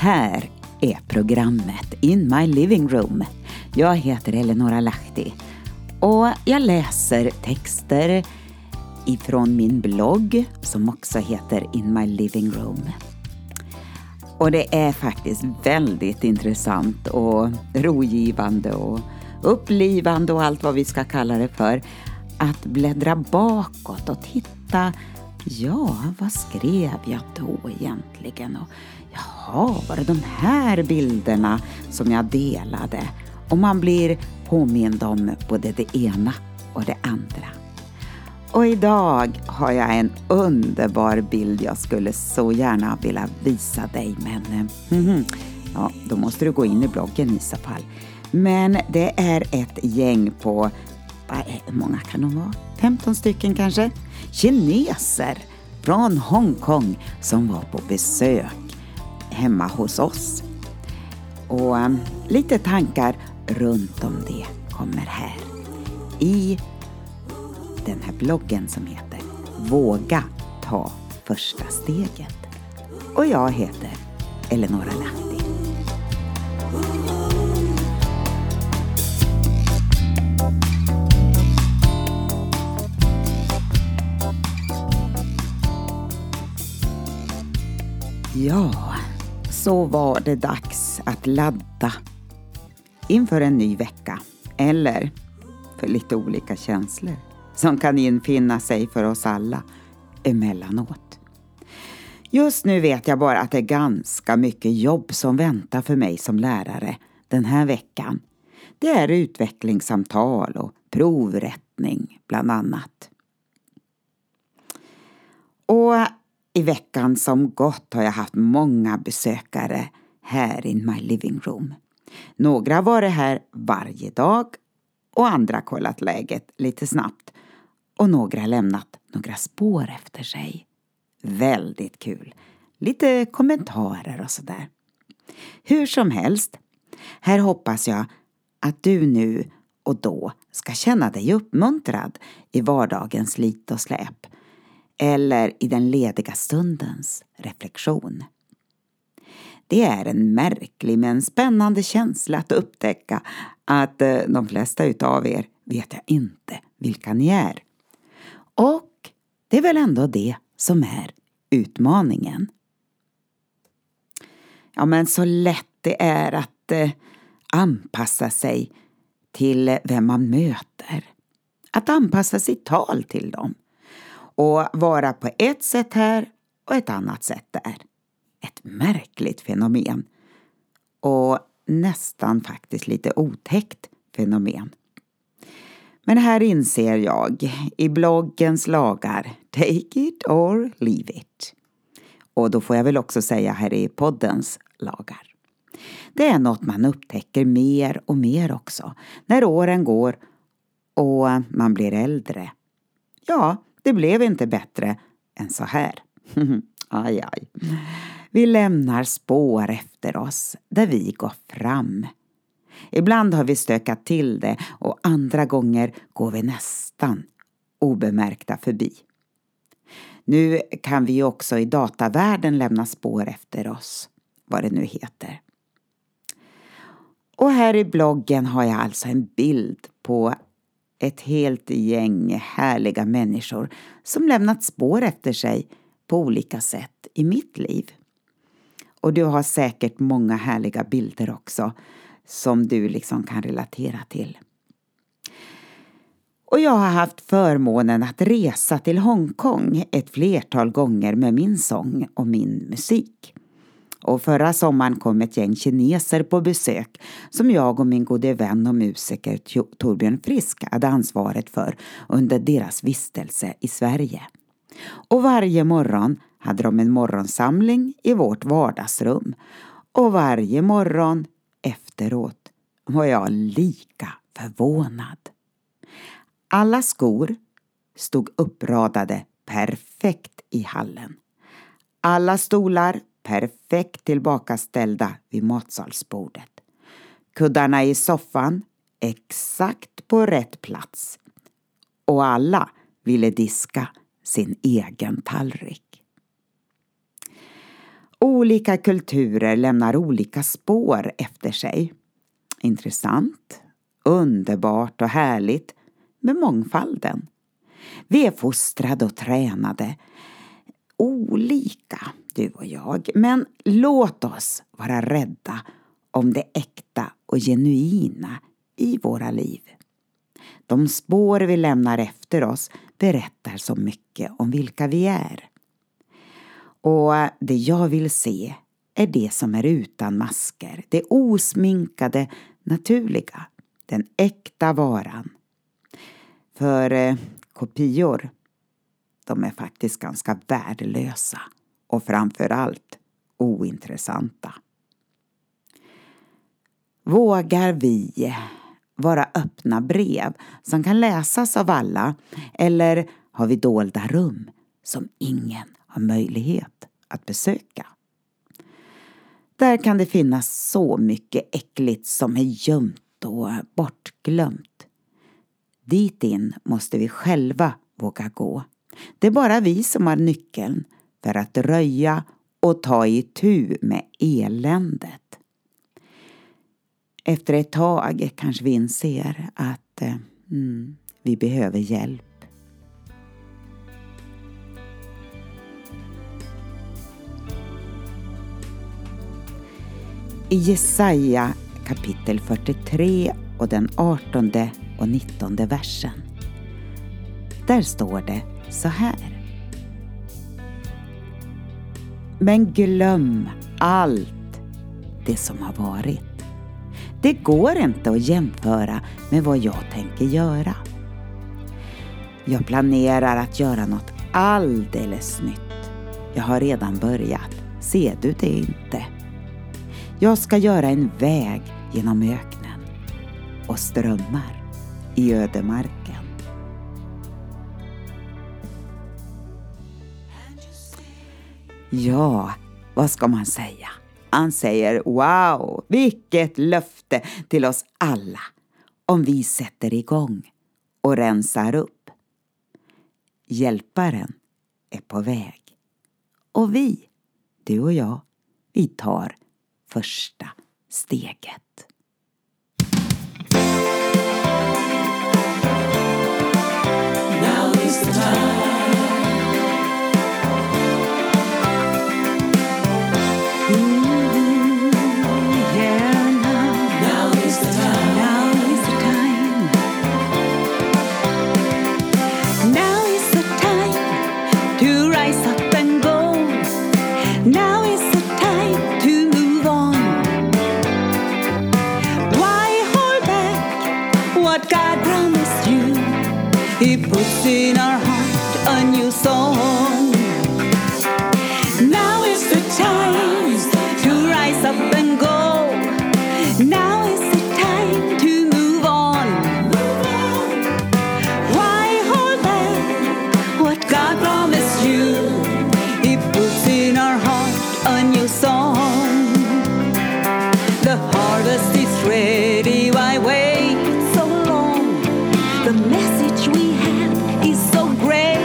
Här är programmet In My Living Room. Jag heter Eleonora Lachti och jag läser texter ifrån min blogg som också heter In My Living Room. Och det är faktiskt väldigt intressant och rogivande och upplivande och allt vad vi ska kalla det för. Att bläddra bakåt och titta, ja, vad skrev jag då egentligen? Och jaha, var det de här bilderna som jag delade? Och man blir påmind om både det ena och det andra. Och idag har jag en underbar bild jag skulle så gärna vilja visa dig. Men ja, då måste du gå in i bloggen i så fall. Men det är ett gäng på, hur många kan de vara? 15 stycken kanske? Kineser från Hongkong som var på besök hemma hos oss. Och lite tankar runt om det kommer här i den här bloggen som heter Våga ta första steget. Och jag heter Eleonora Lachti. Ja, så var det dags att ladda inför en ny vecka. Eller för lite olika känslor som kan infinna sig för oss alla emellanåt. Just nu vet jag bara att det är ganska mycket jobb som väntar för mig som lärare den här veckan. Det är utvecklingssamtal och provrättning bland annat. Och i veckan som gått har jag haft många besökare här i My Living Room. Några har varit här varje dag och andra kollat läget lite snabbt. Och några lämnat några spår efter sig. Väldigt kul. Lite kommentarer och sådär. Hur som helst, här hoppas jag att du nu och då ska känna dig uppmuntrad i vardagens slit och släp. Eller i den lediga stundens reflektion. Det är en märklig men spännande känsla att upptäcka att de flesta utav er vet jag inte vilka ni är. Och det är väl ändå det som är utmaningen. Ja, men så lätt det är att anpassa sig till vem man möter. Att anpassa sitt tal till dem. Och vara på ett sätt här och ett annat sätt där. Ett märkligt fenomen. Och nästan faktiskt lite otäckt fenomen. Men här inser jag i bloggens lagar. Take it or leave it. Och då får jag väl också säga här i poddens lagar. Det är något man upptäcker mer och mer också. När åren går och man blir äldre. Ja, det blev inte bättre än så här. Aj, aj. Vi lämnar spår efter oss där vi går fram. Ibland har vi stökat till det och andra gånger går vi nästan obemärkta förbi. Nu kan vi också i datavärlden lämna spår efter oss, vad det nu heter. Och här i bloggen har jag alltså en bild på ett helt gäng härliga människor som lämnat spår efter sig på olika sätt i mitt liv. Och du har säkert många härliga bilder också som du liksom kan relatera till. Och jag har haft förmånen att resa till Hongkong ett flertal gånger med min sång och min musik. Och förra sommaren kom ett gäng kineser på besök som jag och min gode vän och musiker Torbjörn Frisk hade ansvaret för under deras vistelse i Sverige. Och varje morgon hade de en morgonsamling i vårt vardagsrum. Och varje morgon efteråt var jag lika förvånad. Alla skor stod uppradade perfekt i hallen. Alla stolar perfekt tillbakaställda vid matsalsbordet. Kuddarna i soffan exakt på rätt plats. Och alla ville diska sin egen tallrik. Olika kulturer lämnar olika spår efter sig. Intressant, underbart och härligt med mångfalden. Vi är fostrade och tränade olika, du och jag. Men låt oss vara rädda om det äkta och genuina i våra liv. De spår vi lämnar efter oss berättar så mycket om vilka vi är. Och det jag vill se är det som är utan masker, det osminkade, naturliga, den äkta varan. För kopior, de är faktiskt ganska värdelösa och framförallt ointressanta. Vågar vi vara öppna brev som kan läsas av alla, eller har vi dolda rum som ingen har möjlighet att besöka? Där kan det finnas så mycket äckligt som är gömt och bortglömt. Dit in måste vi själva våga gå. Det är bara vi som har nyckeln för att röja och ta itu med eländet. Efter ett tag kanske vi inser att vi behöver hjälp. I Jesaja kapitel 43 och den 18 och 19 versen. Där står det så här: men glöm allt det som har varit. Det går inte att jämföra med vad jag tänker göra. Jag planerar att göra något alldeles nytt. Jag har redan börjat. Ser du det inte? Jag ska göra en väg genom öknen och strömmar i ödemarken. Ja, vad ska man säga? Han säger, wow, vilket löfte till oss alla om vi sätter igång och rensar upp. Hjälparen är på väg. Och vi, du och jag, vi tar första steget. Now is the time. He puts in our heart a new song. Now is the time to rise up and go. Now is the time to move on. Why hold back what God promised you? He puts in our heart a new song. The harvest is ready, why wait so long? The message we have is so great.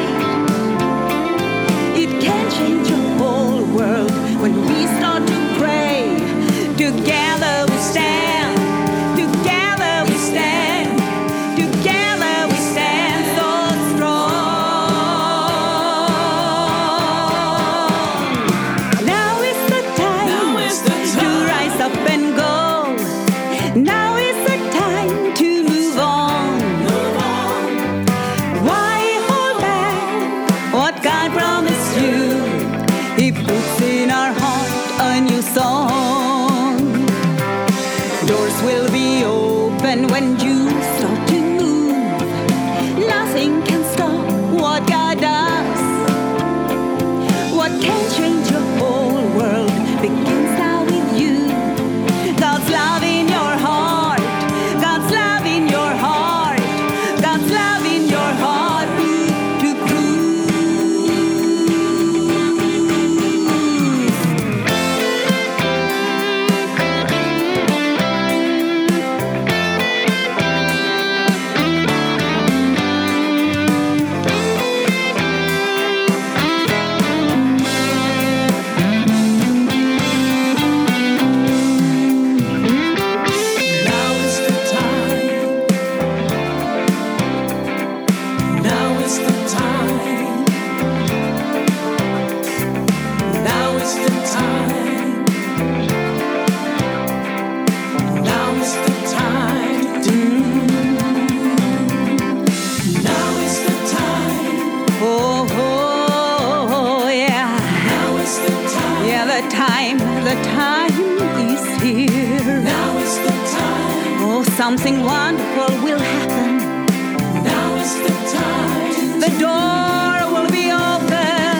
something wonderful will happen. Now is the time. The door will be open.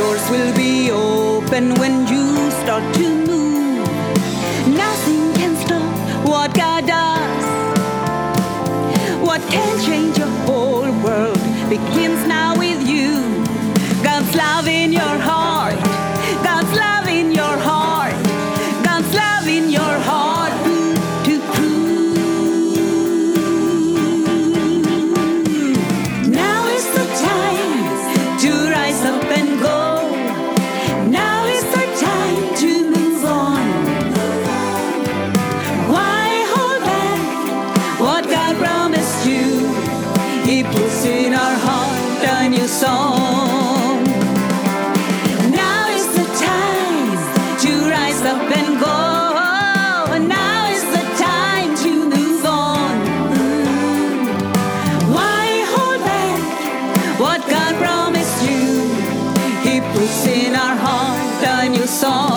Doors will be open when you start to move. Nothing can stop what God does. What can change your whole world begins now with you. God's love in your heart. God's love in your heart. God's love in your heart. Song. Now is the time to rise up and go. Now is the time to move on. Why hold back what God promised you? He puts in our heart a new song.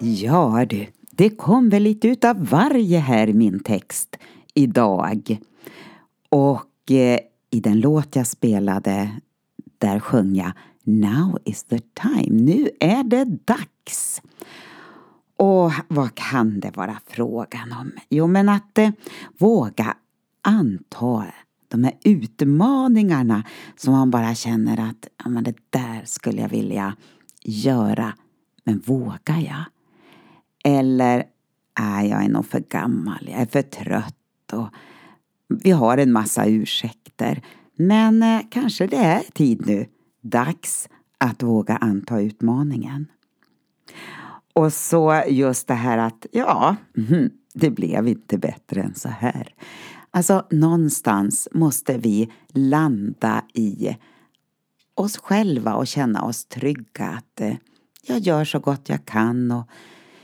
Ja du, det kom väl lite utav varje här min text idag. Och i den låt jag spelade, där sjöng jag Now is the time, nu är det dags. Och vad kan det vara frågan om? Jo, men att våga anta de här utmaningarna som man bara känner att ja, men det där skulle jag vilja göra, men vågar jag? Eller jag är nog för gammal, jag är för trött och vi har en massa ursäkter. Men kanske det är tid nu, dags att våga anta utmaningen. Och så just det här att ja, det blev inte bättre än så här. Alltså någonstans måste vi landa i oss själva och känna oss trygga att jag gör så gott jag kan och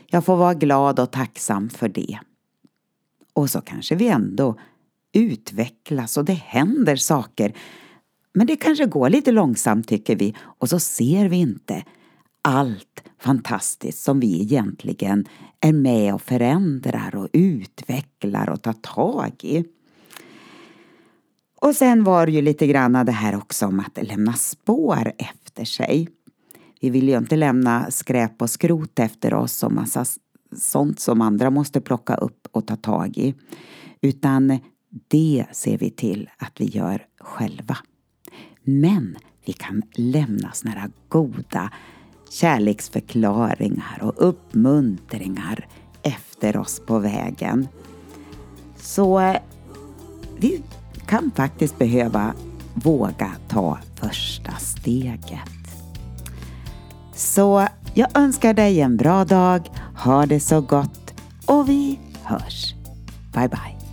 jag får vara glad och tacksam för det. Och så kanske vi ändå utvecklas och det händer saker. Men det kanske går lite långsamt tycker vi. Och så ser vi inte allt fantastiskt som vi egentligen är med och förändrar och utvecklar och tar tag i. Och sen var det ju lite grann det här också om att lämna spår efter sig. Vi vill ju inte lämna skräp och skrot efter oss och massa sånt som andra måste plocka upp och ta tag i. Utan det ser vi till att vi gör själva. Men vi kan lämna såna här goda kärleksförklaringar och uppmuntringar efter oss på vägen. Så vi kan faktiskt behöva våga ta första steget. Så jag önskar dig en bra dag, ha det så gott och vi hörs. Bye bye.